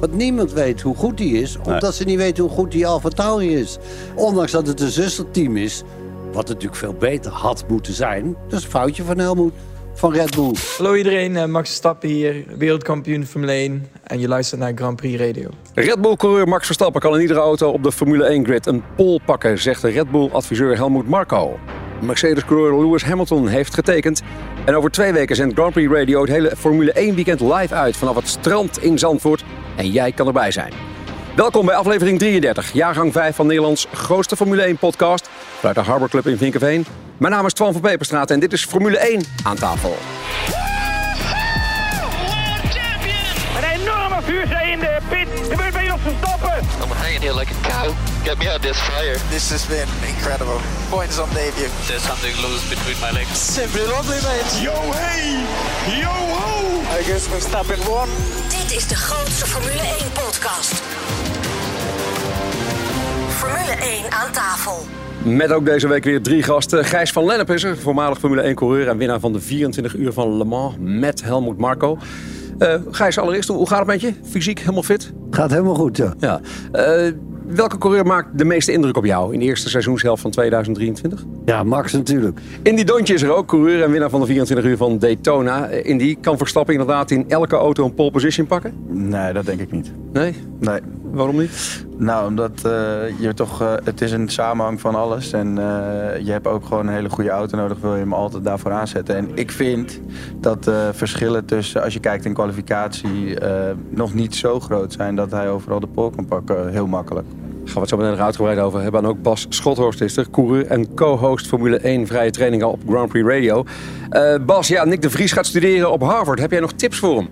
Want niemand weet hoe goed hij is, omdat ze niet weten hoe goed die AlphaTauri is. Ondanks dat het een zusterteam is, wat natuurlijk veel beter had moeten zijn. Dat is een foutje van Helmut van Red Bull. Hallo iedereen, Max Verstappen hier, wereldkampioen Formule 1. En je luistert naar Grand Prix Radio. Red Bull-coureur Max Verstappen kan in iedere auto op de Formule 1-grid een pole pakken, zegt de Red Bull-adviseur Helmut Marko. Mercedes-coureur Lewis Hamilton heeft getekend. En over 2 weken zendt Grand Prix Radio het hele Formule 1-weekend live uit vanaf het strand in Zandvoort. En jij kan erbij zijn. Welkom bij aflevering 33, jaargang 5 van Nederlands grootste Formule 1-podcast. Vanuit de Harbour Club in Vinkeveen. Mijn naam is Twan van Peperstraat en dit is Formule 1 aan tafel. Een enorme vuurzee in de pit. Er wordt bij ons Verstappen. I'm hanging here like a cow. Get me out of this fire. This has been incredible. Points on debut. There's something loose between my legs. Simply lovely, mate. Yo, hey. Yo, ho. I guess we're stopping one. Dit is de grootste Formule 1 podcast. Formule 1 aan tafel. Met ook deze week weer 3 gasten. Gijs van Lennep is er, voormalig Formule 1-coureur en winnaar van de 24 uur van Le Mans met Helmut Marko. Gijs, allereerst, hoe gaat het met je? Fysiek helemaal fit? Gaat helemaal goed, ja. Welke coureur maakt de meeste indruk op jou in de eerste seizoenshelft van 2023? Ja, Max natuurlijk. Indy Dontje is er ook, coureur en winnaar van de 24 uur van Daytona. Indy, kan Verstappen inderdaad in elke auto een pole position pakken? Nee, dat denk ik niet. Nee? Waarom niet? Nou, omdat je toch, het is een samenhang van alles. En je hebt ook gewoon een hele goede auto nodig, wil je hem altijd daarvoor aanzetten. En ik vind dat verschillen tussen, als je kijkt in kwalificatie, nog niet zo groot zijn dat hij overal de pole kan pakken, heel makkelijk. Gaan we het zo meteen nog uitgebreid over hebben. En ook Bas Schothorst is er, coureur en co-host Formule 1 vrije trainingen op Grand Prix Radio. Bas, ja, Nyck de Vries gaat studeren op Harvard. Heb jij nog tips voor hem?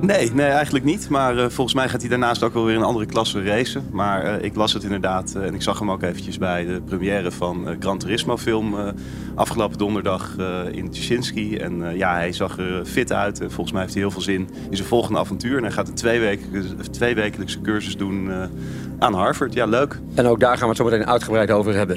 Nee, eigenlijk niet. Maar volgens mij gaat hij daarnaast ook wel weer in een andere klasse racen. Maar ik las het inderdaad en ik zag hem ook eventjes bij de première van Gran Turismo-film afgelopen donderdag in Tuschinski. En ja, hij zag er fit uit en volgens mij heeft hij heel veel zin in zijn volgende avontuur. En hij gaat een tweewekelijkse cursus doen aan Harvard. Ja, leuk. En ook daar gaan we het zo meteen uitgebreid over hebben.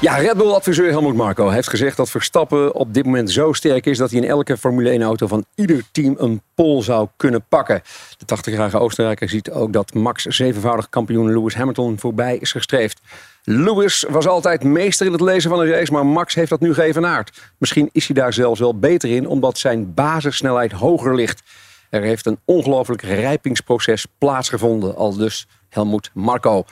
Ja, Red Bull-adviseur Helmut Marko heeft gezegd dat Verstappen op dit moment zo sterk is dat hij in elke Formule 1-auto van ieder team een pole zou kunnen pakken. De 80-jarige Oostenrijker ziet ook dat Max 7-voudig kampioen Lewis Hamilton voorbij is gestreefd. Lewis was altijd meester in het lezen van een race, maar Max heeft dat nu geëvenaard. Misschien is hij daar zelfs wel beter in, omdat zijn basissnelheid hoger ligt. Er heeft een ongelooflijk rijpingsproces plaatsgevonden, aldus Helmut Marko.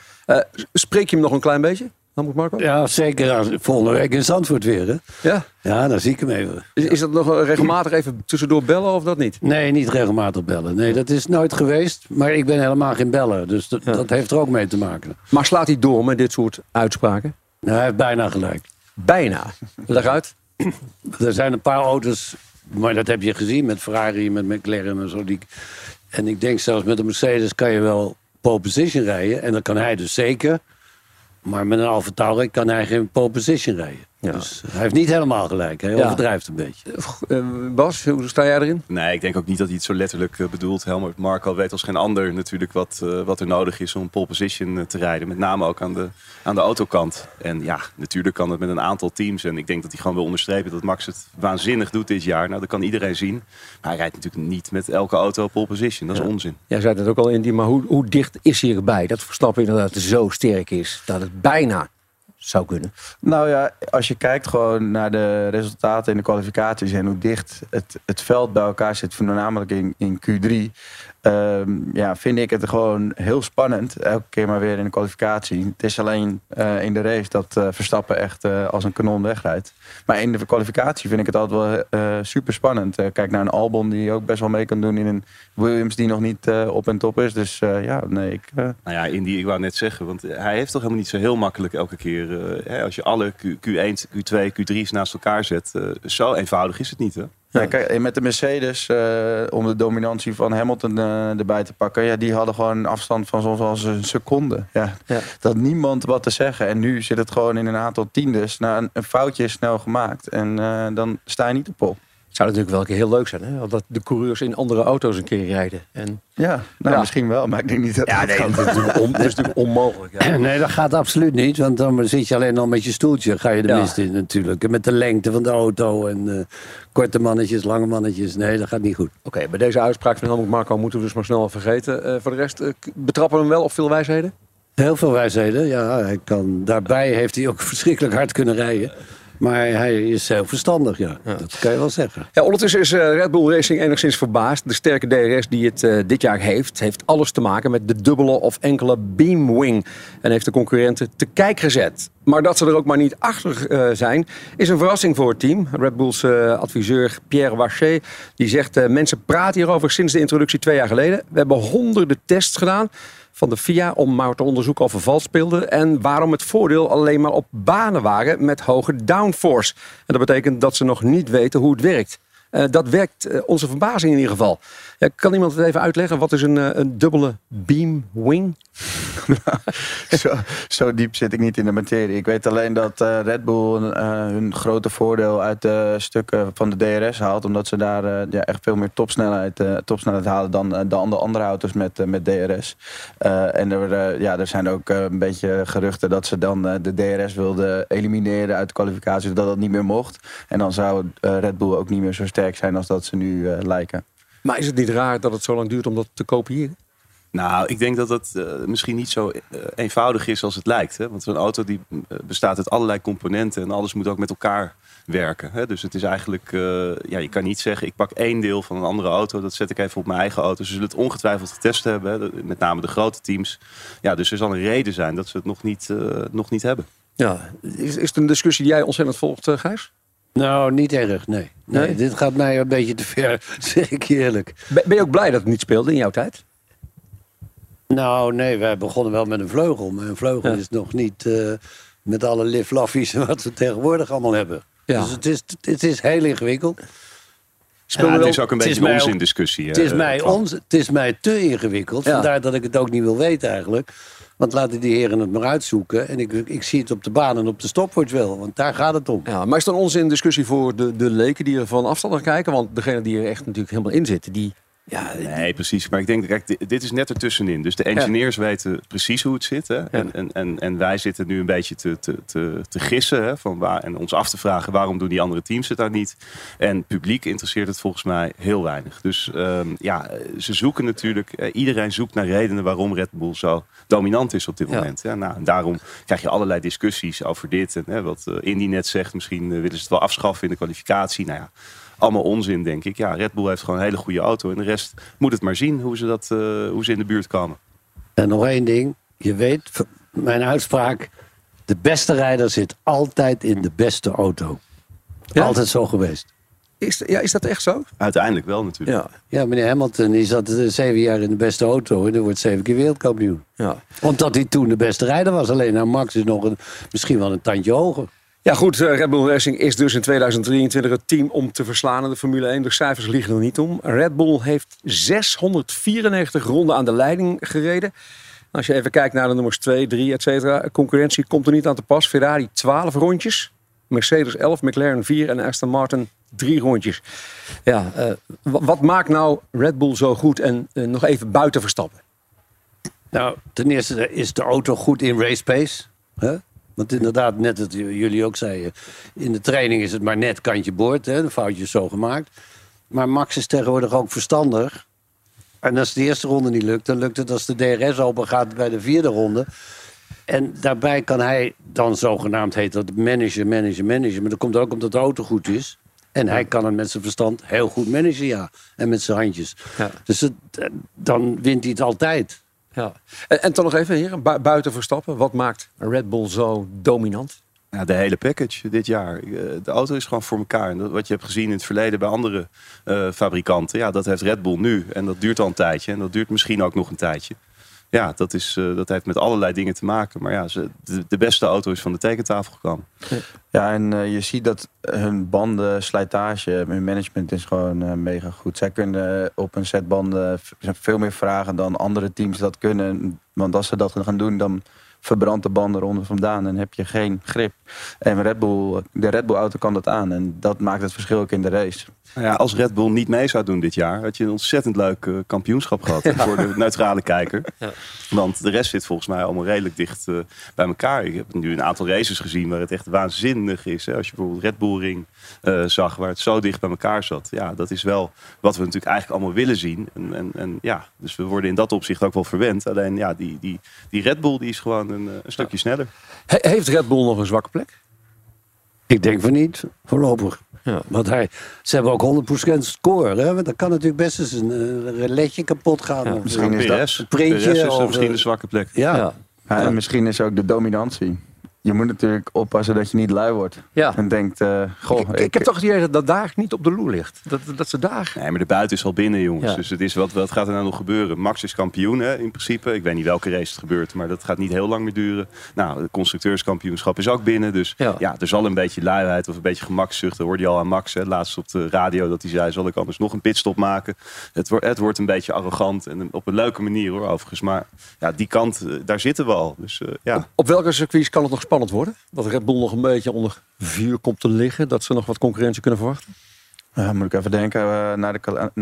Spreek je hem nog een klein beetje? Marko? Ja, zeker. Volgende week in Zandvoort weer, hè? Ja? Ja, dan zie ik hem even. Is dat nog regelmatig even tussendoor bellen of dat niet? Nee, niet regelmatig bellen. Nee, dat is nooit geweest. Maar ik ben helemaal geen beller. Dus dat heeft er ook mee te maken. Maar slaat hij door met dit soort uitspraken? Nou, hij heeft bijna gelijk. Bijna? Leg uit. Er zijn een paar auto's, maar dat heb je gezien met Ferrari, met McLaren en zo. En ik denk zelfs met een Mercedes kan je wel pole position rijden. En dat kan hij dus zeker. Maar met een AlphaTauri kan hij geen pole position rijden. Ja. Dus hij heeft niet helemaal gelijk. Hij overdrijft een beetje. Bas, hoe sta jij erin? Nee, ik denk ook niet dat hij het zo letterlijk bedoelt. Helmut Marko weet als geen ander natuurlijk wat er nodig is om pole position te rijden. Met name ook aan de autokant. En ja, natuurlijk kan dat met een aantal teams. En ik denk dat hij gewoon wil onderstrepen dat Max het waanzinnig doet dit jaar. Nou, dat kan iedereen zien. Maar hij rijdt natuurlijk niet met elke auto pole position. Dat is onzin. Jij zei dat ook al, Indy. Maar hoe dicht is hij erbij? Dat Verstappen inderdaad zo sterk is dat het bijna zou kunnen. Nou ja, als je kijkt gewoon naar de resultaten in de kwalificaties en hoe dicht het veld bij elkaar zit, voornamelijk in Q3, vind ik het gewoon heel spannend. Elke keer maar weer in de kwalificatie. Het is alleen in de race dat Verstappen echt als een kanon wegrijdt. Maar in de kwalificatie vind ik het altijd wel super spannend. Kijk naar een Albon die ook best wel mee kan doen in een Williams die nog niet op en top is. Dus Nou ja, Indy, ik wou net zeggen, want hij heeft toch helemaal niet zo heel makkelijk elke keer. Als je alle Q1, Q2, Q3's naast elkaar zet, zo eenvoudig is het niet, hè? Ja. Kijk, met de Mercedes, om de dominantie van Hamilton erbij te pakken, ja, die hadden gewoon een afstand van soms wel een seconde. Ja. Dat niemand wat te zeggen. En nu zit het gewoon in een aantal tiendes. Nou, een foutje is snel gemaakt. En dan sta je niet op pol. zou natuurlijk wel een keer heel leuk zijn, hè? Dat de coureurs in andere auto's een keer rijden. En, misschien wel, maar ik denk niet dat dat kan. Dat is natuurlijk onmogelijk. Ja. Nee, dat gaat absoluut niet, want dan zit je alleen al met je stoeltje, ga je de mist in natuurlijk. En met de lengte van de auto en korte mannetjes, lange mannetjes. Nee, dat gaat niet goed. Oké, bij deze uitspraak van Helmut Marko moeten we dus maar snel vergeten. Voor de rest, betrappen we hem wel op veel wijsheden? Heel veel wijsheden, ja. Daarbij heeft hij ook verschrikkelijk hard kunnen rijden. Maar hij is heel verstandig, ja. Dat kan je wel zeggen. Ja, ondertussen is Red Bull Racing enigszins verbaasd. De sterke DRS die het dit jaar heeft alles te maken met de dubbele of enkele beamwing. En heeft de concurrenten te kijk gezet. Maar dat ze er ook maar niet achter zijn, is een verrassing voor het team. Red Bulls adviseur Pierre Wachet, die zegt... mensen praten hierover sinds de introductie 2 jaar geleden. We hebben honderden tests gedaan van de FIA om maar te onderzoeken of er vals speelde... en waarom het voordeel alleen maar op banen waren met hoge downforce. En dat betekent dat ze nog niet weten hoe het werkt. Dat werkt onze verbazing in ieder geval. Kan iemand het even uitleggen? Wat is een dubbele beamwing? Zo diep zit ik niet in de materie. Ik weet alleen dat Red Bull hun grote voordeel uit de stukken van de DRS haalt. Omdat ze daar echt veel meer topsnelheid halen dan de andere auto's met DRS. En er zijn ook een beetje geruchten dat ze dan de DRS wilden elimineren uit de kwalificatie. Dat dat niet meer mocht. En dan zou Red Bull ook niet meer zo sterk zijn als dat ze nu lijken. Maar is het niet raar dat het zo lang duurt om dat te kopiëren? Nou, ik denk dat dat misschien niet zo eenvoudig is als het lijkt. Hè? Want zo'n auto die bestaat uit allerlei componenten en alles moet ook met elkaar werken. Hè? Dus het is eigenlijk, je kan niet zeggen, ik pak één deel van een andere auto, dat zet ik even op mijn eigen auto. Ze zullen het ongetwijfeld getest hebben, hè? Met name de grote teams. Ja, dus er zal een reden zijn dat ze het nog niet hebben. Ja, is het een discussie die jij ontzettend volgt, Gijs? Nou, niet erg, nee. Dit gaat mij een beetje te ver, zeg ik eerlijk. Ben je ook blij dat het niet speelde in jouw tijd? Nou, nee, wij begonnen wel met een vleugel. Maar een vleugel is nog niet met alle liflaffies wat we tegenwoordig allemaal hebben. Ja. Dus het is heel ingewikkeld. Het is ook een beetje een onzindiscussie. Het is mij te ingewikkeld, vandaar dat ik het ook niet wil weten eigenlijk. Want laten die heren het maar uitzoeken. En ik zie het op de baan en op de stopwatch wel. Want daar gaat het om. Ja, maar is dan onzin discussie voor de leken die er van afstand naar kijken? Want degene die er echt natuurlijk helemaal in zitten, die... Ja, nee, precies. Maar ik denk, kijk, dit is net ertussenin. Dus de engineers weten precies hoe het zit. Hè? En wij zitten nu een beetje te gissen. Hè? En ons af te vragen, waarom doen die andere teams het daar niet? En publiek interesseert het volgens mij heel weinig. Dus ze zoeken natuurlijk... iedereen zoekt naar redenen waarom Red Bull zo dominant is op dit moment. Ja, nou, en daarom krijg je allerlei discussies over dit. En wat Indy net zegt, misschien willen ze het wel afschaffen in de kwalificatie. Nou ja. Allemaal onzin, denk ik. Ja, Red Bull heeft gewoon een hele goede auto. En de rest moet het maar zien hoe ze in de buurt komen. En nog één ding. Je weet, mijn uitspraak... de beste rijder zit altijd in de beste auto. Ja? Altijd zo geweest. Is dat echt zo? Uiteindelijk wel, natuurlijk. Ja, meneer Hamilton, die zat 7 jaar in de beste auto... en dan wordt 7 keer wereldkampioen. Ja. Omdat hij toen de beste rijder was. Alleen Max is nog misschien wel een tandje hoger. Ja goed, Red Bull Racing is dus in 2023 het team om te verslaan in de Formule 1. De cijfers liegen er niet om. Red Bull heeft 694 ronden aan de leiding gereden. Als je even kijkt naar de nummers 2, 3, etc. Concurrentie komt er niet aan te pas. Ferrari 12 rondjes. Mercedes 11, McLaren 4 en Aston Martin 3 rondjes. Ja, wat maakt nou Red Bull zo goed en nog even buiten Verstappen? Nou, ten eerste is de auto goed in race pace. Hè? Huh? Want inderdaad, net wat jullie ook zeiden... in de training is het maar net kantje boord. Hè? De foutje is zo gemaakt. Maar Max is tegenwoordig ook verstandig. En als de eerste ronde niet lukt... dan lukt het als de DRS open gaat bij de 4e ronde. En daarbij kan hij dan zogenaamd heet dat managen. Maar dat komt ook omdat de auto goed is. En hij kan het met zijn verstand heel goed managen, ja. En met zijn handjes. Ja. Dus dan wint hij het altijd... Ja. En dan nog even, heren, buiten Verstappen. Wat maakt Red Bull zo dominant? Ja, de hele package dit jaar. De auto is gewoon voor elkaar. En wat je hebt gezien in het verleden bij andere fabrikanten... ja, dat heeft Red Bull nu. En dat duurt al een tijdje. En dat duurt misschien ook nog een tijdje. Ja, dat heeft met allerlei dingen te maken. Maar ja, de beste auto is van de tekentafel gekomen. Ja, en je ziet dat hun banden, slijtage, hun management is gewoon mega goed. Zij kunnen op een set banden veel meer vragen dan andere teams dat kunnen. Want als ze dat gaan doen, dan verbrand de banden eronder vandaan en heb je geen grip. En de Red Bull-auto kan dat aan. En dat maakt het verschil ook in de race. Nou ja, als Red Bull niet mee zou doen dit jaar, had je een ontzettend leuk kampioenschap gehad voor de neutrale kijker. Ja. Want de rest zit volgens mij allemaal redelijk dicht bij elkaar. Ik heb nu een aantal races gezien waar het echt waanzinnig is. Hè? Als je bijvoorbeeld Red Bull Ring zag, waar het zo dicht bij elkaar zat. Ja, dat is wel wat we natuurlijk eigenlijk allemaal willen zien. En ja, dus we worden in dat opzicht ook wel verwend. Alleen ja, die Red Bull die is gewoon een stukje sneller. Heeft Red Bull nog een zwakke plek? Ik denk van niet, voorlopig. Ja. Want ze hebben ook 100% score. Hè? Want dan kan natuurlijk best eens een reletje kapot gaan. Ja, misschien is dat een printje. DRS is of misschien de zwakke plek. Ja. Ja, en misschien is ook de dominantie. Je moet natuurlijk oppassen dat je niet lui wordt. Ja. En denkt, goh... Ik heb toch het idee dat daar niet op de loer ligt. Dat ze daar... Nee, maar de buiten is al binnen, jongens. Ja. Dus het is wat gaat er nou nog gebeuren? Max is kampioen, hè, in principe. Ik weet niet welke race het gebeurt, maar dat gaat niet heel lang meer duren. Nou, het constructeurskampioenschap is ook binnen. Dus ja, er zal een beetje luiheid of een beetje gemakzucht. Dat hoorde je al aan Max, hè, laatst op de radio, dat hij zei... zal ik anders nog een pitstop maken? Het wordt een beetje arrogant en op een leuke manier, hoor, overigens. Maar ja, die kant, daar zitten we al. Dus, ja. Op welke circuits kan het nog spannend worden? Dat Red Bull nog een beetje onder vuur komt te liggen? Dat ze nog wat concurrentie kunnen verwachten? Moet ik even denken naar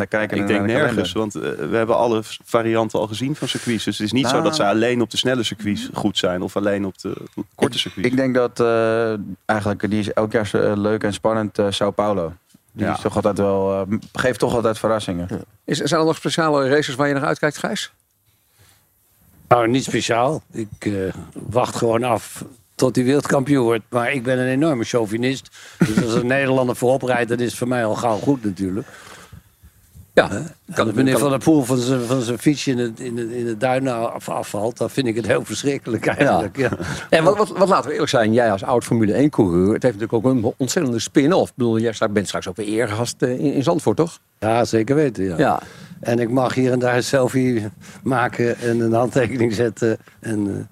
kijken. Ik denk nergens, want we hebben alle varianten al gezien van circuits. Dus het is niet zo dat ze alleen op de snelle circuits goed zijn of alleen op de korte circuits. Ik denk dat eigenlijk, die is elk jaar leuk en spannend, Sao Paulo. Die is toch altijd wel, geeft toch altijd verrassingen. Ja. Zijn er nog speciale races waar je naar uitkijkt, Gijs? Nou, niet speciaal. Ik wacht gewoon af tot hij wereldkampioen wordt. Maar ik ben een enorme chauvinist. Dus als een Nederlander voorop rijdt, dan is het voor mij al gauw goed natuurlijk. Ja, als meneer Van der Poel van zijn fietsje in de duinen afvalt, dan vind ik het heel verschrikkelijk eigenlijk. Ja. Ja. En wat laten we eerlijk zijn, jij als oud Formule 1-coureur, het heeft natuurlijk ook een ontzettende spin-off. Ik bedoel, jij bent straks ook weer eergast in Zandvoort, toch? Ja, zeker weten. Ja. En ik mag hier en daar een selfie maken en een handtekening zetten. En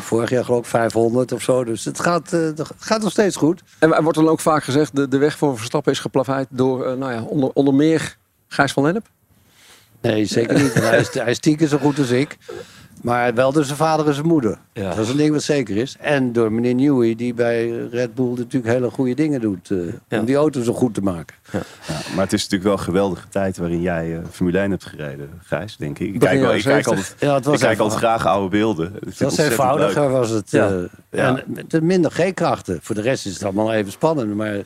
vorig jaar geloof ik 500 of zo. Dus het gaat nog steeds goed. En er wordt dan ook vaak gezegd, de weg voor Verstappen is geplaveid door onder meer Gijs van Lennep? Nee, zeker niet. Hij is 10 keer zo goed als ik. Maar wel door zijn vader en zijn moeder. Ja. Dat is een ding wat zeker is. En door meneer Newey, die bij Red Bull natuurlijk hele goede dingen doet. Om die auto zo goed te maken. Ja. Ja, maar het is natuurlijk wel een geweldige tijd waarin jij Formule 1 hebt gereden, Gijs, denk ik. Ik kijk altijd graag oude beelden. Dat was eenvoudiger, was het. Ja. En minder G-krachten. Voor de rest is het allemaal even spannend. Maar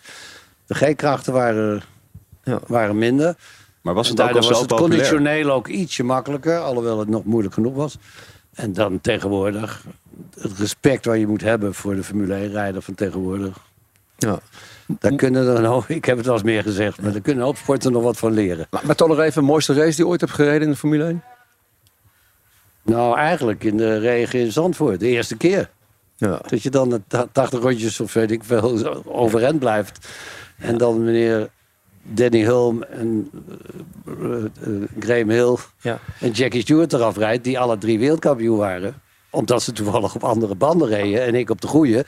de G-krachten waren minder. Maar was het ook al zo populair? Het conditioneel ook ietsje makkelijker, alhoewel het nog moeilijk genoeg was. En dan tegenwoordig het respect wat je moet hebben voor de Formule 1-rijder van tegenwoordig. Ja. Daar kunnen er nog, ik heb het al eens meer gezegd, maar daar kunnen ook sporten nog wat van leren. Maar toch nog even de mooiste race die je ooit hebt gereden in de Formule 1? Nou, eigenlijk in de regen in Zandvoort, de eerste keer. Ja. Dat je dan 80 rondjes of weet ik veel overeind blijft. En dan meneer Danny Hulme en Graham Hill en Jackie Stewart eraf rijdt, die alle 3 wereldkampioen waren. Omdat ze toevallig op andere banden reden en ik op de goede.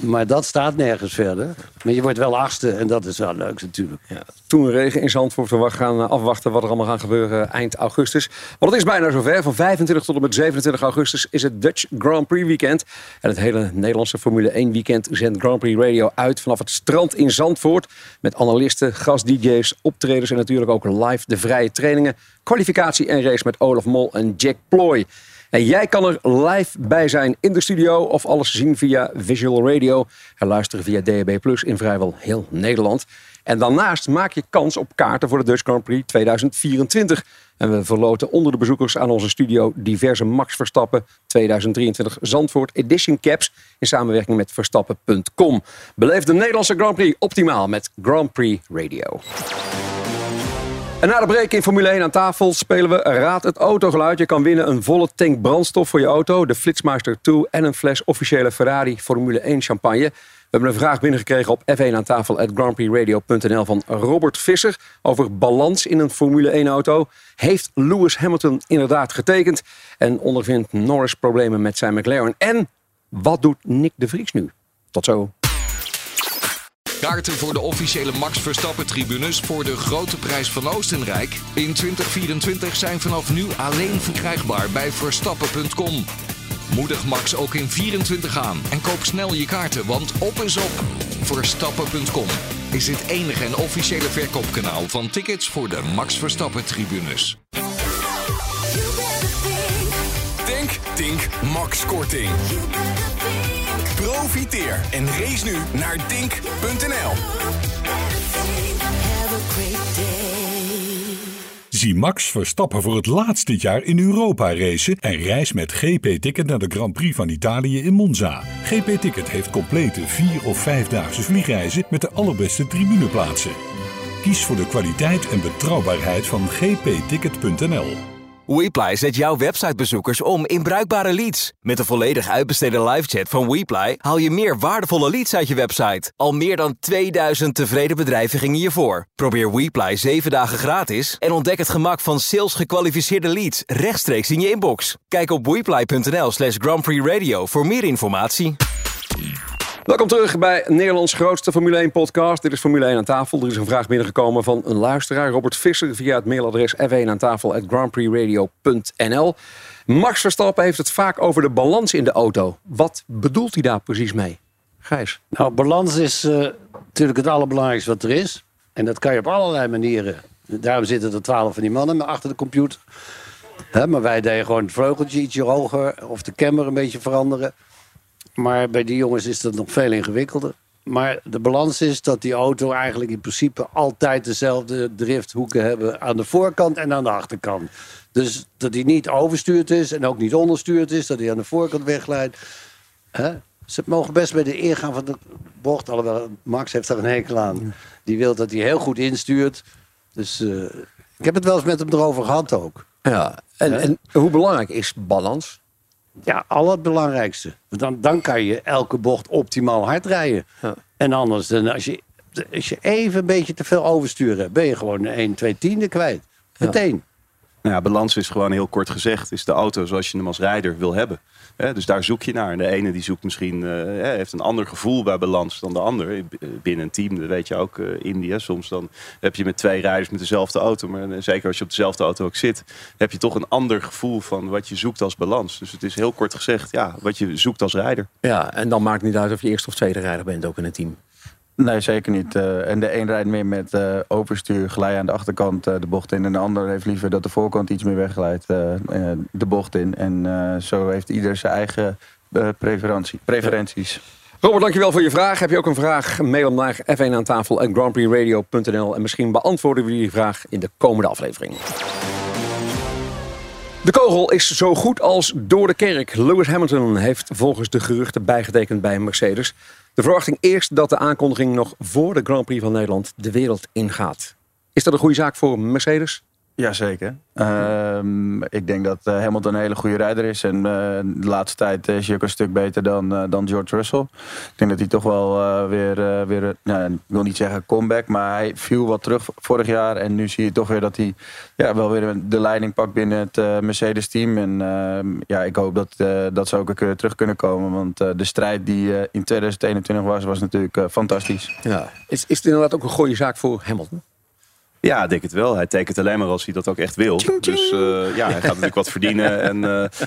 Maar dat staat nergens verder. Maar je wordt wel 8e en dat is wel leuk natuurlijk. Ja. Toen regen in Zandvoort, we gaan afwachten wat er allemaal gaat gebeuren eind augustus. Want het is bijna zover. Van 25 tot en met 27 augustus is het Dutch Grand Prix weekend. En het hele Nederlandse Formule 1 weekend zendt Grand Prix Radio uit vanaf het strand in Zandvoort. Met analisten, gast-dj's, optredens en natuurlijk ook live de vrije trainingen. Kwalificatie en race met Olaf Mol en Jack Ploy. En jij kan er live bij zijn in de studio of alles zien via Visual Radio. En luisteren via DAB+ in vrijwel heel Nederland. En daarnaast maak je kans op kaarten voor de Dutch Grand Prix 2024. En we verloten onder de bezoekers aan onze studio diverse Max Verstappen 2023 Zandvoort Edition Caps in samenwerking met Verstappen.com. Beleef de Nederlandse Grand Prix optimaal met Grand Prix Radio. En na de break in Formule 1 aan tafel spelen we Raad het autogeluid. Je kan winnen een volle tank brandstof voor je auto, de Flitsmeister 2 en een fles officiële Ferrari Formule 1 champagne. We hebben een vraag binnengekregen op f1aantafel@grandprixradio.nl van Robert Visser over balans in een Formule 1 auto. Heeft Lewis Hamilton inderdaad getekend? En ondervindt Norris problemen met zijn McLaren? En wat doet Nyck de Vries nu? Tot zo. Kaarten voor de officiële Max Verstappen-tribunes voor de Grote Prijs van Oostenrijk in 2024 zijn vanaf nu alleen verkrijgbaar bij Verstappen.com. Moedig Max ook in 24 aan en koop snel je kaarten, want op is op. Verstappen.com is het enige en officiële verkoopkanaal van tickets voor de Max Verstappen tribunes. Tink Max-korting. Profiteer en race nu naar Tink.nl. Zie Max Verstappen voor het laatst dit jaar in Europa racen en reis met GP-ticket naar de Grand Prix van Italië in Monza. GP-ticket heeft complete 4- of 5-daagse vliegreizen met de allerbeste tribuneplaatsen. Kies voor de kwaliteit en betrouwbaarheid van gpticket.nl. Weply zet jouw websitebezoekers om in bruikbare leads. Met de volledig uitbesteden livechat van Weply haal je meer waardevolle leads uit je website. Al meer dan 2000 tevreden bedrijven gingen hiervoor. Probeer Weply 7 dagen gratis en ontdek het gemak van sales gekwalificeerde leads rechtstreeks in je inbox. Kijk op weply.nl/Grand Prix Radio voor meer informatie. Welkom terug bij Nederlands grootste Formule 1-podcast. Dit is Formule 1 aan tafel. Er is een vraag binnengekomen van een luisteraar, Robert Visser, via het mailadres f1aantafel@grandprixradio.nl. Max Verstappen heeft het vaak over de balans in de auto. Wat bedoelt hij daar precies mee? Gijs? Nou, balans is natuurlijk het allerbelangrijkste wat er is. En dat kan je op allerlei manieren. Daarom zitten er 12 van die mannen achter de computer. He, maar wij deden gewoon het vleugeltje ietsje hoger of de camera een beetje veranderen. Maar bij die jongens is dat nog veel ingewikkelder. Maar de balans is dat die auto eigenlijk in principe altijd dezelfde drifthoeken hebben aan de voorkant en aan de achterkant. Dus dat hij niet overstuurd is en ook niet onderstuurd is, dat hij aan de voorkant wegleidt. Ze mogen best bij de ingaan van de bocht, alhoewel Max heeft daar een hekel aan. Die wil dat hij heel goed instuurt. Dus ik heb het wel eens met hem erover gehad ook. Ja, en hoe belangrijk is balans? Ja, allerbelangrijkste. Dan kan je elke bocht optimaal hard rijden. Ja. En anders, dan als je even een beetje te veel oversturen, ben je gewoon 1/2 tiende kwijt. Meteen. Ja. Nou ja, balans is gewoon heel kort gezegd, is de auto zoals je hem als rijder wil hebben. Dus daar zoek je naar. En de ene die zoekt misschien, heeft een ander gevoel bij balans dan de ander. Binnen een team, dat weet je ook, India. Soms dan heb je met 2 rijders met dezelfde auto. Maar zeker als je op dezelfde auto ook zit, heb je toch een ander gevoel van wat je zoekt als balans. Dus het is heel kort gezegd, ja, wat je zoekt als rijder. Ja, en dan maakt niet uit of je eerste of tweede rijder bent ook in een team. Nee, zeker niet. En de een rijdt meer met overstuur, glijden aan de achterkant de bocht in. En de ander heeft liever dat de voorkant iets meer wegglijdt de bocht in. En zo heeft ieder zijn eigen preferenties. Robert, dankjewel voor je vraag. Heb je ook een vraag? Mail hem naar f1aantafel@grandprixradio.nl. En misschien beantwoorden we die vraag in de komende aflevering. De kogel is zo goed als door de kerk. Lewis Hamilton heeft volgens de geruchten bijgetekend bij Mercedes. De verwachting is dat de aankondiging nog voor de Grand Prix van Nederland de wereld ingaat. Is dat een goede zaak voor Mercedes? Jazeker. Ik denk dat Hamilton een hele goede rijder is. En de laatste tijd is hij ook een stuk beter dan George Russell. Ik denk dat hij toch wel ik wil niet zeggen comeback, maar hij viel wat terug vorig jaar. En nu zie je toch weer dat hij wel weer de leiding pakt binnen het Mercedes-team. En ik hoop dat ze ook een keer terug kunnen komen. Want de strijd die in 2021 was natuurlijk fantastisch. Ja. Is het inderdaad ook een goede zaak voor Hamilton? Ja, ik denk het wel. Hij tekent alleen maar als hij dat ook echt wil. Tjing, tjing. Dus hij gaat natuurlijk wat verdienen.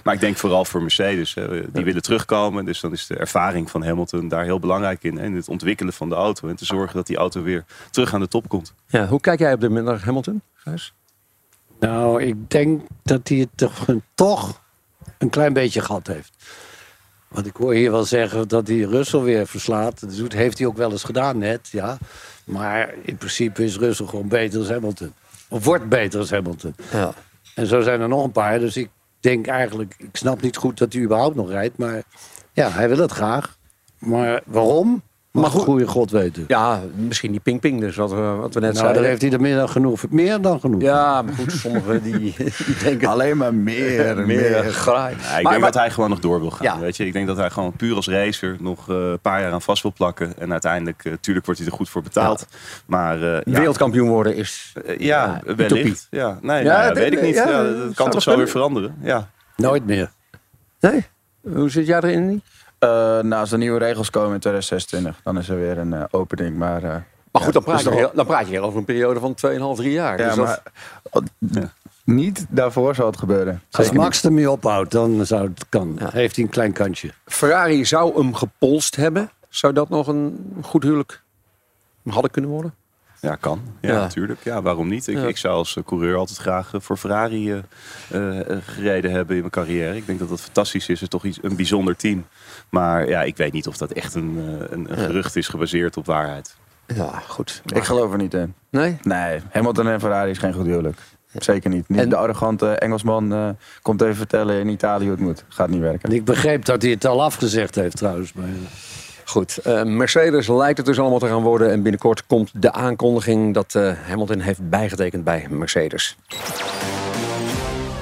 Maar ik denk vooral voor Mercedes. Die willen terugkomen. Dus dan is de ervaring van Hamilton daar heel belangrijk in. En het ontwikkelen van de auto. En te zorgen dat die auto weer terug aan de top komt. Ja, hoe kijk jij op dit moment naar Hamilton, Gijs? Nou, ik denk dat hij het toch een klein beetje gehad heeft. Want ik hoor hier wel zeggen dat hij Russell weer verslaat. Dat heeft hij ook wel eens gedaan net, ja. Maar in principe is Russell gewoon beter dan Hamilton. Of wordt beter dan Hamilton. Ja. En zo zijn er nog een paar. Dus ik denk eigenlijk, ik snap niet goed dat hij überhaupt nog rijdt. Maar ja, hij wil het graag. Maar waarom? Mag de goede god weten. Ja, misschien die ping-ping dus, wat we net zeiden. Daar heeft hij er meer dan genoeg. Meer dan genoeg. Ja, maar goed, sommigen die denken alleen maar meer graai. Ja, ik denk dat hij gewoon nog door wil gaan. Ja. Weet je? Ik denk dat hij gewoon puur als racer nog een paar jaar aan vast wil plakken. En uiteindelijk, natuurlijk wordt hij er goed voor betaald. Ja. Maar, wereldkampioen worden is wellicht. Ja, nee, weet ik niet. Ja, dat kan toch zo weer veranderen. Ja. Nooit meer. Nee? Hoe zit jij erin niet? Als er nieuwe regels komen in 2026, dan is er weer een opening. Maar goed, dan praat je weer over een periode van 2,5, 3 jaar. Ja, dus maar, niet daarvoor zal het gebeuren. Als Max ermee ophoudt, dan zou het kan. Ja. Heeft hij een klein kantje. Ferrari zou hem gepolst hebben. Zou dat nog een goed huwelijk hadden kunnen worden? Ja, kan. Ja, ja, natuurlijk. Ja, waarom niet? Ik zou als coureur altijd graag voor Ferrari gereden hebben in mijn carrière. Ik denk dat dat fantastisch is. Het is toch een bijzonder team. Maar ja, ik weet niet of dat echt een gerucht is gebaseerd op waarheid. Ja, goed. Maar... ik geloof er niet in. Nee? Nee. Hamilton en Ferrari is geen goed huwelijk. Zeker niet. Niet en... de arrogante Engelsman komt even vertellen in Italië hoe het moet. Gaat niet werken. Ik begreep dat hij het al afgezegd heeft trouwens. Maar... goed, Mercedes lijkt het dus allemaal te gaan worden. En binnenkort komt de aankondiging dat Hamilton heeft bijgetekend bij Mercedes.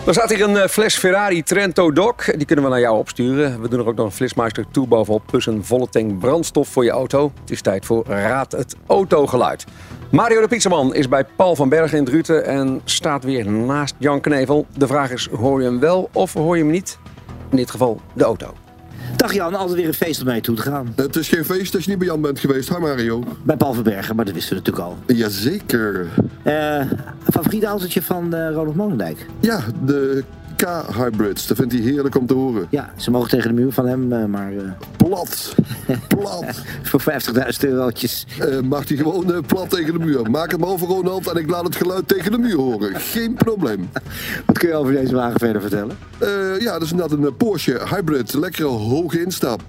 Dan staat hier een fles Ferrari Trento Doc. Die kunnen we naar jou opsturen. We doen er ook nog een Flitsmeister toe bovenop. Plus een volle tank brandstof voor je auto. Het is tijd voor Raad het Autogeluid. Mario de Pizzaman is bij Paul van Bergen in Druten. En staat weer naast Jan Knevel. De vraag is, hoor je hem wel of hoor je hem niet? In dit geval de auto. Dag Jan, altijd weer een feest om naar je toe te gaan. Het is geen feest als je niet bij Jan bent geweest, hè Mario? Bij Paul van Bergen, maar dat wisten we natuurlijk al. Jazeker. Favoriete autootje van Ronald Molendijk? Ja, de K-Hybrids. Dat vindt hij heerlijk om te horen. Ja, ze mogen tegen de muur van hem, maar... plat. Plat. Voor €50.000'tjes. Mag hij gewoon plat tegen de muur. Maak het maar over Ronald en ik laat het geluid tegen de muur horen. Geen probleem. Wat kun je over deze wagen verder vertellen? Ja, dat is inderdaad een Porsche Hybrid. Lekkere hoge instap.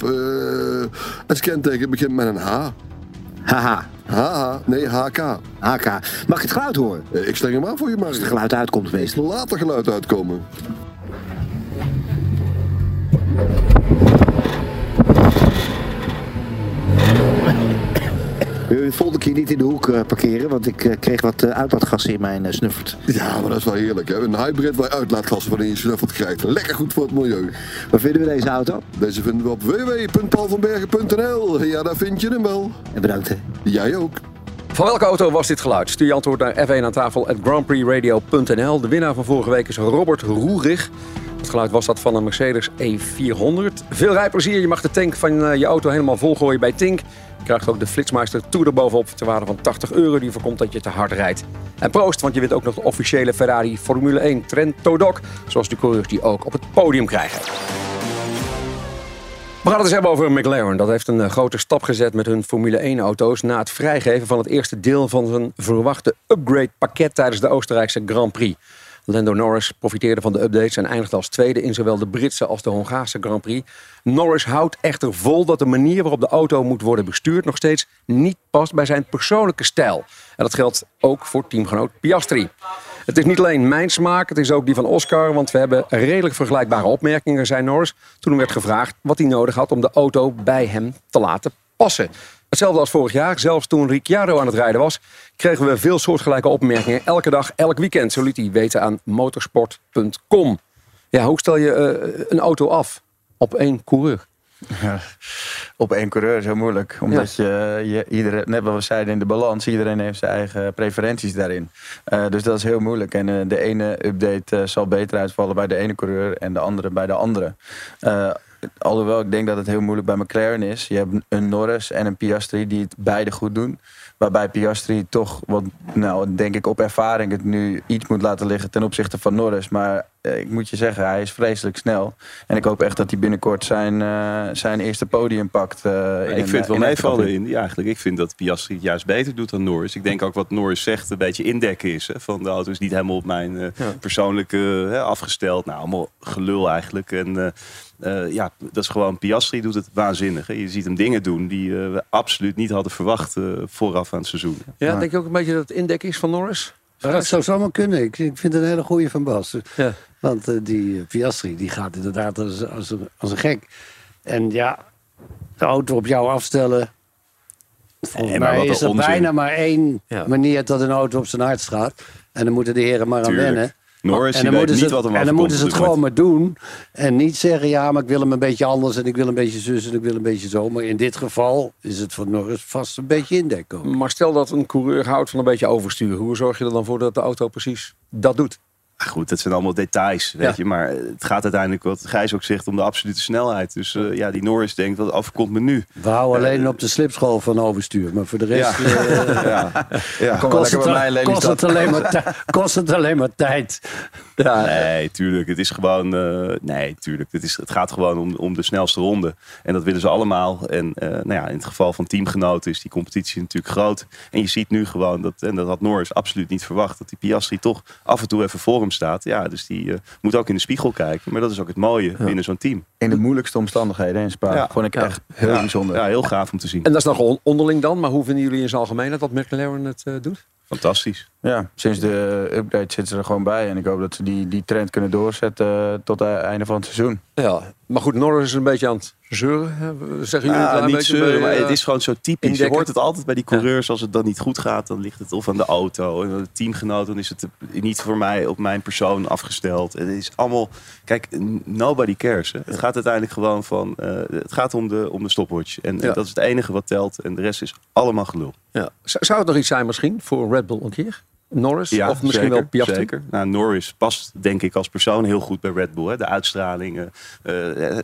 Het kenteken begint met een H. Haha. Haha, nee, HK. HK. Mag ik het geluid horen? Ik streng hem aan voor je, maar... als het geluid uitkomt, wees. Laat het geluid uitkomen. U vond ik hier niet in de hoek parkeren, want ik kreeg wat uitlaatgassen in mijn snuffert. Ja, maar dat is wel heerlijk, hè? Een hybrid waar uitlaatgassen van in je snuffert krijgt. Lekker goed voor het milieu. Waar vinden we deze auto? Deze vinden we op www.paulvanbergen.nl. Ja, daar vind je hem wel. En bedankt, hè. Jij ook. Van welke auto was dit geluid? Stuur je antwoord naar F1 aan tafel at grandprixradio.nl. De winnaar van vorige week is Robert Roerig. Het geluid was dat van een Mercedes E400. Veel rijplezier. Je mag de tank van je auto helemaal volgooien bij Tink. Je krijgt ook de Flitsmeister toe erbovenop ter waarde van €80. Die voorkomt dat je te hard rijdt. En proost, want je wint ook nog de officiële Ferrari Formule 1 Trento Doc. Zoals de coureurs die ook op het podium krijgen. We gaan het eens hebben over McLaren. Dat heeft een grote stap gezet met hun Formule 1-auto's... na het vrijgeven van het eerste deel van zijn verwachte upgrade-pakket... tijdens de Oostenrijkse Grand Prix. Lando Norris profiteerde van de updates en eindigde als tweede... in zowel de Britse als de Hongaarse Grand Prix. Norris houdt echter vol dat de manier waarop de auto moet worden bestuurd... nog steeds niet past bij zijn persoonlijke stijl. En dat geldt ook voor teamgenoot Piastri. Het is niet alleen mijn smaak, het is ook die van Oscar... want we hebben redelijk vergelijkbare opmerkingen, zei Norris... toen hem werd gevraagd wat hij nodig had om de auto bij hem te laten passen. Hetzelfde als vorig jaar, zelfs toen Ricciardo aan het rijden was... kregen we veel soortgelijke opmerkingen elke dag, elk weekend. Zo liet hij weten aan motorsport.com. Ja, hoe stel je een auto af op één coureur? Ja, op één coureur is heel moeilijk. Omdat iedereen, net wat we zeiden in de balans, iedereen heeft zijn eigen preferenties daarin. Dus dat is heel moeilijk. En de ene update zal beter uitvallen bij de ene coureur en de andere bij de andere. Alhoewel ik denk dat het heel moeilijk bij McLaren is. Je hebt een Norris en een Piastri die het beide goed doen. Waarbij Piastri toch, denk ik op ervaring, het nu iets moet laten liggen ten opzichte van Norris. Maar ik moet je zeggen, hij is vreselijk snel. En ik hoop echt dat hij binnenkort zijn eerste podium pakt. Ik vind wel meevallen in die eigenlijk. Ik vind dat Piastri het juist beter doet dan Norris. Ik denk ook wat Norris zegt een beetje indekken is. Hè, van de auto is niet helemaal op mijn persoonlijke afgesteld. Nou, allemaal gelul eigenlijk. En... dat is gewoon, Piastri doet het waanzinnig. Hè? Je ziet hem dingen doen die we absoluut niet hadden verwacht vooraf aan het seizoen. Ja, maar... denk je ook een beetje dat het indek is van Norris? Ja, dat zou zomaar kunnen. Ik vind het een hele goeie van Bas. Ja. Want die Piastri die gaat inderdaad als een gek. En ja, de auto op jou afstellen... volgens mij is er bijna maar één manier dat een auto op zijn hart gaat. En dan moeten de heren maar aan wennen. Norris, en dan moeten ze het gewoon maar doen. En niet zeggen, ja, maar ik wil hem een beetje anders... en ik wil een beetje zus en ik wil een beetje zo. Maar in dit geval is het voor Norris vast een beetje indekken ook. Maar stel dat een coureur houdt van een beetje oversturen. Hoe zorg je er dan voor dat de auto precies dat doet? Goed, dat zijn allemaal details, weet je. Maar het gaat uiteindelijk, wat Gijs ook zegt, om de absolute snelheid. Dus die Norris denkt, wat overkomt me nu? We houden alleen op de slipschool van overstuur. Maar voor de rest... kost het alleen maar tijd. Ja, nee, tuurlijk. Het is gewoon... nee, tuurlijk. Het gaat gewoon om de snelste ronde. En dat willen ze allemaal. En in het geval van teamgenoten is die competitie natuurlijk groot. En je ziet nu gewoon dat... En dat had Norris absoluut niet verwacht. Dat die Piastri toch af en toe even voor hem staat. Ja, dus die moet ook in de spiegel kijken. Maar dat is ook het mooie binnen zo'n team. In de moeilijkste omstandigheden in Spa. Ja. Gewoon echt heel bijzonder. Ja, heel gaaf om te zien. En dat is nog onderling dan. Maar hoe vinden jullie in zijn algemeenheid dat McLaren het doet? Fantastisch. Ja, sinds de update zitten ze er gewoon bij. En ik hoop dat ze die trend kunnen doorzetten tot het einde van het seizoen. Ja, maar goed, Norris is een beetje aan het zeuren. Zeggen jullie het niet beetje zeuren, maar het is gewoon zo typisch. Indekken. Je hoort het altijd bij die coureurs. Als het dan niet goed gaat, dan ligt het of aan de auto. En de teamgenoot, dan is het niet voor mij op mijn persoon afgesteld. Het is allemaal... Kijk, nobody cares. Hè. Het gaat uiteindelijk gewoon van... het gaat om de stopwatch. En dat is het enige wat telt. En de rest is allemaal gelul. Ja. Zou het nog iets zijn misschien voor Red Bull een keer? Norris? Ja, of misschien wel Piastri? Zeker. Nou, Norris past denk ik als persoon heel goed bij Red Bull. Hè. De uitstraling,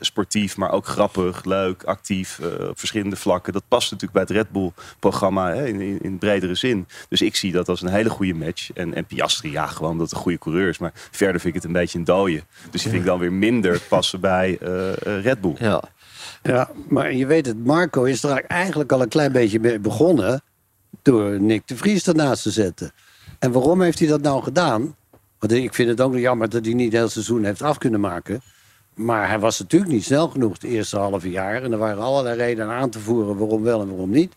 sportief, maar ook grappig, leuk, actief, op verschillende vlakken. Dat past natuurlijk bij het Red Bull-programma in bredere zin. Dus ik zie dat als een hele goede match. En Piastri, ja, gewoon dat het een goede coureur is. Maar verder vind ik het een beetje een dooie. Dus die vind ik dan weer minder passen bij Red Bull. Ja. Ja, maar je weet het, Marko is er eigenlijk al een klein beetje mee begonnen... door Nyck de Vries ernaast te zetten. En waarom heeft hij dat nou gedaan? Want ik vind het ook jammer dat hij niet het hele seizoen heeft af kunnen maken. Maar hij was natuurlijk niet snel genoeg het eerste halve jaar. En er waren allerlei redenen aan te voeren waarom wel en waarom niet.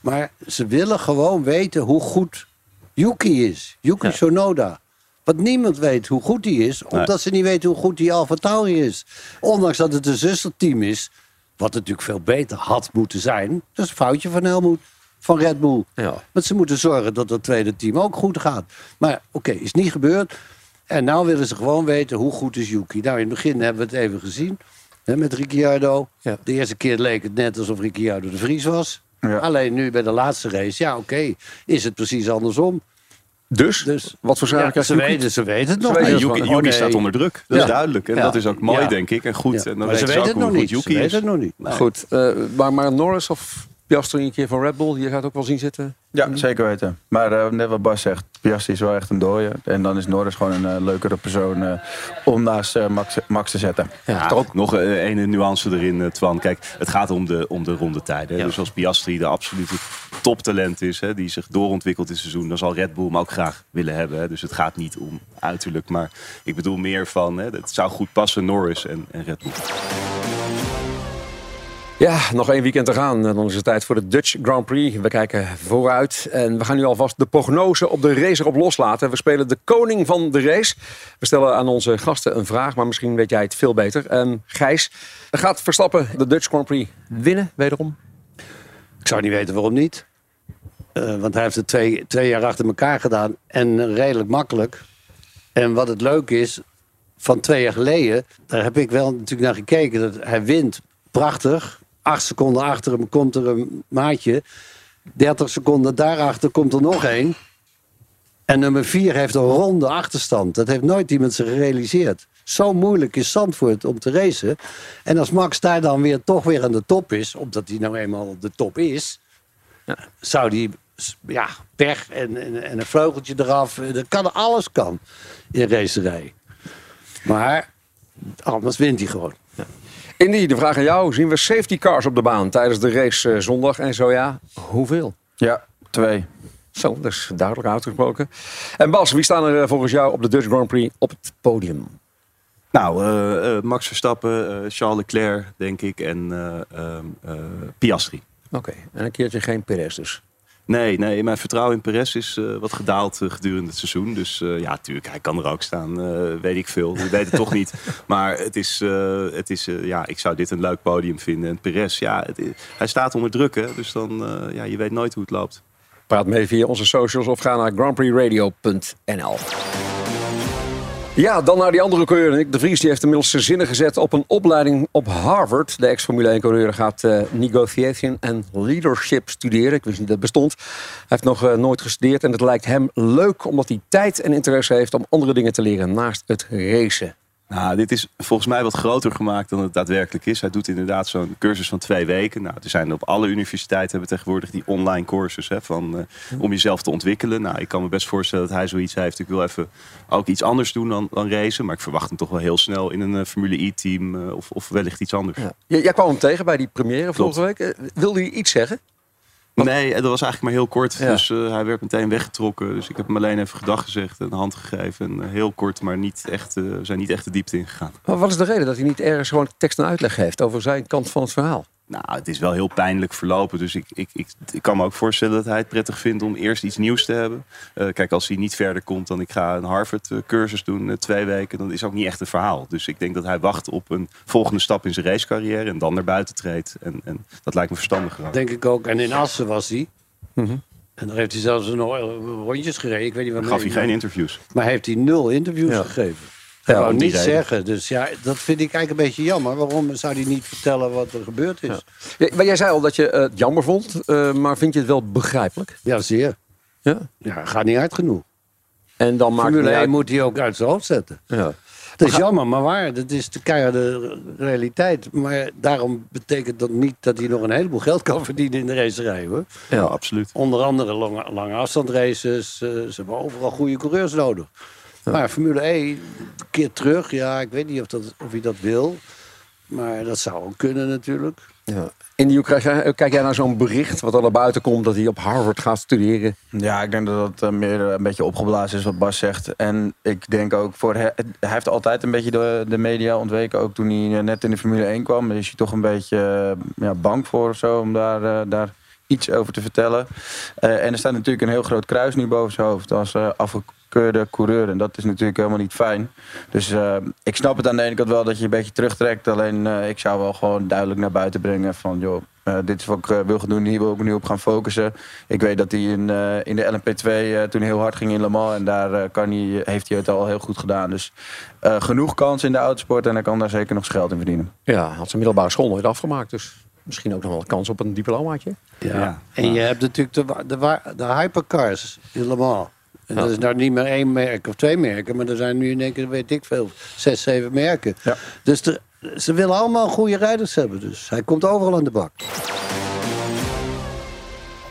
Maar ze willen gewoon weten hoe goed Yuki is. Yuki Tsunoda. Want niemand weet hoe goed hij is. Omdat ze niet weten hoe goed die AlphaTauri is. Ondanks dat het een zusterteam is. Wat natuurlijk veel beter had moeten zijn. Dat is een foutje van Helmut. Van Red Bull. Ja. Want ze moeten zorgen dat het tweede team ook goed gaat. Maar oké, is niet gebeurd. En nou willen ze gewoon weten hoe goed is Yuki. Nou, in het begin hebben we het even gezien. Hè, met Ricciardo. Ja. De eerste keer leek het net alsof Ricciardo de Vries was. Ja. Alleen nu bij de laatste race. Ja, oké, is het precies andersom. Dus wat voor zaken krijgt Yuki? Ze weten het nog niet. Yuki staat onder druk, dat is duidelijk. En dat is ook mooi, denk ik. En goed. Ja. En dan maar ze weten het nog niet. Ze weten het nog niet. Goed, maar Norris of... Piastri een keer van Red Bull, je gaat ook wel zien zitten. Ja, zeker weten. Maar net wat Bas zegt, Piastri is wel echt een dooie. En dan is Norris gewoon een leukere persoon om naast Max te zetten. Ja, toch? Nog een nuance erin, Twan. Kijk, het gaat om de rondetijden. Ja. Dus als Piastri de absolute toptalent is, hè, die zich doorontwikkelt dit seizoen... dan zal Red Bull hem ook graag willen hebben. Hè. Dus het gaat niet om uiterlijk. Maar ik bedoel meer van, hè, het zou goed passen, Norris en Red Bull. Ja, nog één weekend te gaan. Dan is het tijd voor de Dutch Grand Prix. We kijken vooruit en we gaan nu alvast de prognose op de race erop loslaten. We spelen de koning van de race. We stellen aan onze gasten een vraag, maar misschien weet jij het veel beter. Gijs, gaat Verstappen de Dutch Grand Prix winnen, wederom? Ik zou niet weten waarom niet. Want hij heeft het twee jaar achter elkaar gedaan en redelijk makkelijk. En wat het leuke is, van 2 jaar geleden, daar heb ik wel natuurlijk naar gekeken, dat hij wint prachtig. 8 seconden achter hem komt er een maatje. 30 seconden daarachter komt er nog één. En nummer 4 heeft een ronde achterstand. Dat heeft nooit iemand zich gerealiseerd. Zo moeilijk is Zandvoort om te racen. En als Max daar dan weer toch weer aan de top is... omdat hij nou eenmaal de top is... Ja. Zou die pech en een vleugeltje eraf... Alles kan in racerij. Maar anders wint hij gewoon. Indy, de vraag aan jou. Zien we safety cars op de baan tijdens de race zondag? En zo ja, hoeveel? Ja, 2. Zo, dat is duidelijk uitgesproken. En Bas, wie staan er volgens jou op de Dutch Grand Prix op het podium? Nou, Max Verstappen, Charles Leclerc, denk ik. En Piastri. Oké, en een keertje geen Perez dus? Nee, mijn vertrouwen in Perez is wat gedaald gedurende het seizoen. Dus tuurlijk, hij kan er ook staan. Weet ik veel. We weten het toch niet. Maar het is, ik zou dit een leuk podium vinden. En Perez, hij staat onder druk. Hè? Dus dan, je weet nooit hoe het loopt. Praat mee via onze socials of ga naar grandprixradio.nl. Ja, dan naar die andere coureur. Nyck de Vries die heeft inmiddels zijn zinnen gezet op een opleiding op Harvard. De ex-Formule 1-coureur gaat negotiation en leadership studeren. Ik wist niet dat het bestond. Hij heeft nog nooit gestudeerd en het lijkt hem leuk... omdat hij tijd en interesse heeft om andere dingen te leren naast het racen. Nou, dit is volgens mij wat groter gemaakt dan het daadwerkelijk is. Hij doet inderdaad zo'n cursus van 2 weken. Nou, er zijn op alle universiteiten hebben tegenwoordig die online courses om jezelf te ontwikkelen. Nou, ik kan me best voorstellen dat hij zoiets heeft. Ik wil even ook iets anders doen dan racen. Maar ik verwacht hem toch wel heel snel in een Formule E-team of wellicht iets anders. Ja. Jij kwam hem tegen bij die première vorige week. Wilde hij iets zeggen? Nee, dat was eigenlijk maar heel kort. Ja. Dus hij werd meteen weggetrokken. Dus ik heb hem alleen even gedag gezegd en de hand gegeven. En heel kort, maar we zijn niet echt de diepte ingegaan. Maar wat is de reden dat hij niet ergens gewoon tekst en uitleg geeft over zijn kant van het verhaal? Nou, het is wel heel pijnlijk verlopen. Dus ik kan me ook voorstellen dat hij het prettig vindt om eerst iets nieuws te hebben. Kijk, als hij niet verder komt dan ik ga een Harvard-cursus doen 2 weken... dan is ook niet echt een verhaal. Dus ik denk dat hij wacht op een volgende stap in zijn racecarrière en dan naar buiten treedt. En dat lijkt me verstandiger. Dat denk ik ook. En in Assen was hij. Mm-hmm. En daar heeft hij zelfs nog rondjes gereden. Ik weet niet wat. Gaf hij geen interviews. Maar heeft hij 0 interviews gegeven. Hij wou niet zeggen. Dus ja, dat vind ik eigenlijk een beetje jammer. Waarom zou hij niet vertellen wat er gebeurd is? Ja. Maar jij zei al dat je het jammer vond. Maar vind je het wel begrijpelijk? Ja, zeer. Ja, gaat niet hard genoeg. En dan maakt Formule 1 moet hij ook uit zijn hoofd zetten. Ja. Dat is jammer, maar waar. Dat is de keiharde realiteit. Maar daarom betekent dat niet dat hij nog een heleboel geld kan verdienen in de racerij, hoor. Ja, absoluut. Onder andere lange afstandraces. Ze hebben overal goede coureurs nodig. Ja. Maar Formule 1, een keer terug. Ja, ik weet niet of hij dat wil. Maar dat zou ook kunnen natuurlijk. Ja. In de Oekraïne, kijk jij naar zo'n bericht wat al naar buiten komt dat hij op Harvard gaat studeren? Ja, ik denk dat dat meer een beetje opgeblazen is wat Bas zegt. En ik denk ook, hij heeft altijd een beetje de media ontweken. Ook toen hij net in de Formule 1 kwam. Is hij toch een beetje bang voor of zo om daar iets over te vertellen. En er staat natuurlijk een heel groot kruis nu boven zijn hoofd als afgekeurde coureur. En dat is natuurlijk helemaal niet fijn. Dus ik snap het aan de ene kant wel dat je een beetje terugtrekt. Alleen ik zou wel gewoon duidelijk naar buiten brengen van joh, dit is wat ik wil gaan doen. Hier wil ik nu op gaan focussen. Ik weet dat hij in de LMP2 toen heel hard ging in Le Mans. En daar heeft hij het al heel goed gedaan. Dus genoeg kans in de autosport. En hij kan daar zeker nog zijn geld in verdienen. Ja, had zijn middelbare school nooit afgemaakt. Dus misschien ook nog wel kans op een diplomaatje. Ja. En je hebt natuurlijk de hypercars in Le Mans. En dat is nou niet meer 1 merk of 2 merken, maar er zijn nu in één keer, weet ik veel, 6, 7 merken. Ja. Dus ze willen allemaal goede rijders hebben. Dus hij komt overal aan de bak.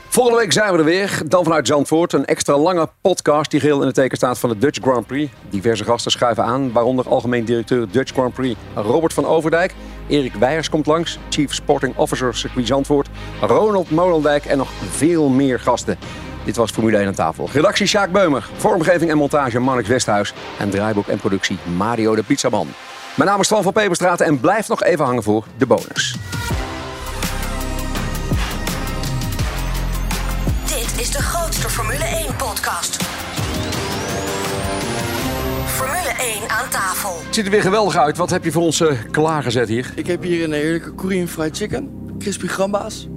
Volgende week zijn we er weer, dan vanuit Zandvoort. Een extra lange podcast die geheel in het teken staat van de Dutch Grand Prix. Diverse gasten schuiven aan, waaronder algemeen directeur Dutch Grand Prix Robert van Overdijk. Erik Weijers komt langs, Chief Sporting Officer Circuit Zandvoort. Ronald Molendijk en nog veel meer gasten. Dit was Formule 1 aan tafel. Redactie Sjaak Beumer, vormgeving en montage Marnix Westhuis. En draaiboek en productie Mario de Pizzaman. Mijn naam is Twan van Peperstraat en blijf nog even hangen voor de bonus. Dit is de grootste Formule 1-podcast. Formule 1 aan tafel. Het ziet er weer geweldig uit. Wat heb je voor ons klaargezet hier? Ik heb hier een heerlijke Korean fried chicken. Crispy gamba's.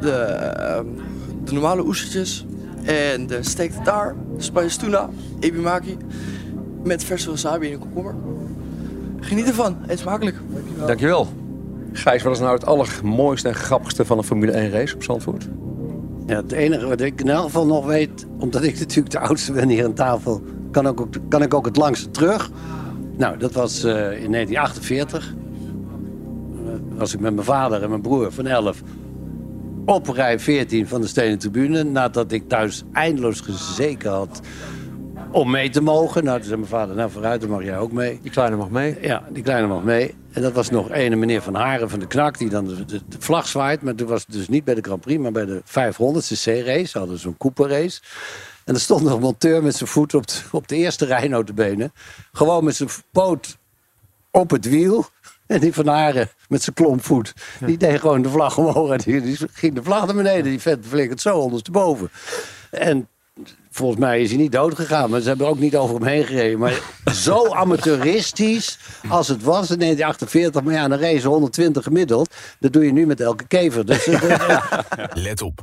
De normale oestertjes. En de steak tartar. Spijs tuna. Ebimaki. Met verse wasabi en een komkommer. Geniet ervan. Eet smakelijk. Dankjewel. Gijs, wat is nou het allermooiste en grappigste van een Formule 1 race op Zandvoort? Ja, het enige wat ik in elk geval nog weet, omdat ik natuurlijk de oudste ben hier aan tafel, kan ik ook het langste terug. Nou, dat was in 1948. Was ik met mijn vader en mijn broer van 11 op rij 14 van de Stenen Tribune. Nadat ik thuis eindeloos gezeken had om mee te mogen. Nou, toen zei mijn vader, nou vooruit, dan mag jij ook mee. Die kleine mag mee? Ja, die kleine mag mee. En dat was nog ene meneer Van Haren van de Knak die dan de vlag zwaait. Maar toen was het dus niet bij de Grand Prix, maar bij de 500cc-race. Ze hadden zo'n Cooper-race. En er stond nog een monteur met zijn voet op de eerste rij, notabene. Gewoon met zijn poot op het wiel. En die Van Haren met zijn klompvoet. Ja. Die deed gewoon de vlag omhoog en die ging de vlag naar beneden. Die vet flikkert zo ondersteboven. En volgens mij is hij niet dood gegaan, maar ze hebben er ook niet over hem heen gereden. Maar zo amateuristisch als het was in 1948. Maar ja, een race 120 gemiddeld. Dat doe je nu met elke kever. Dus let op.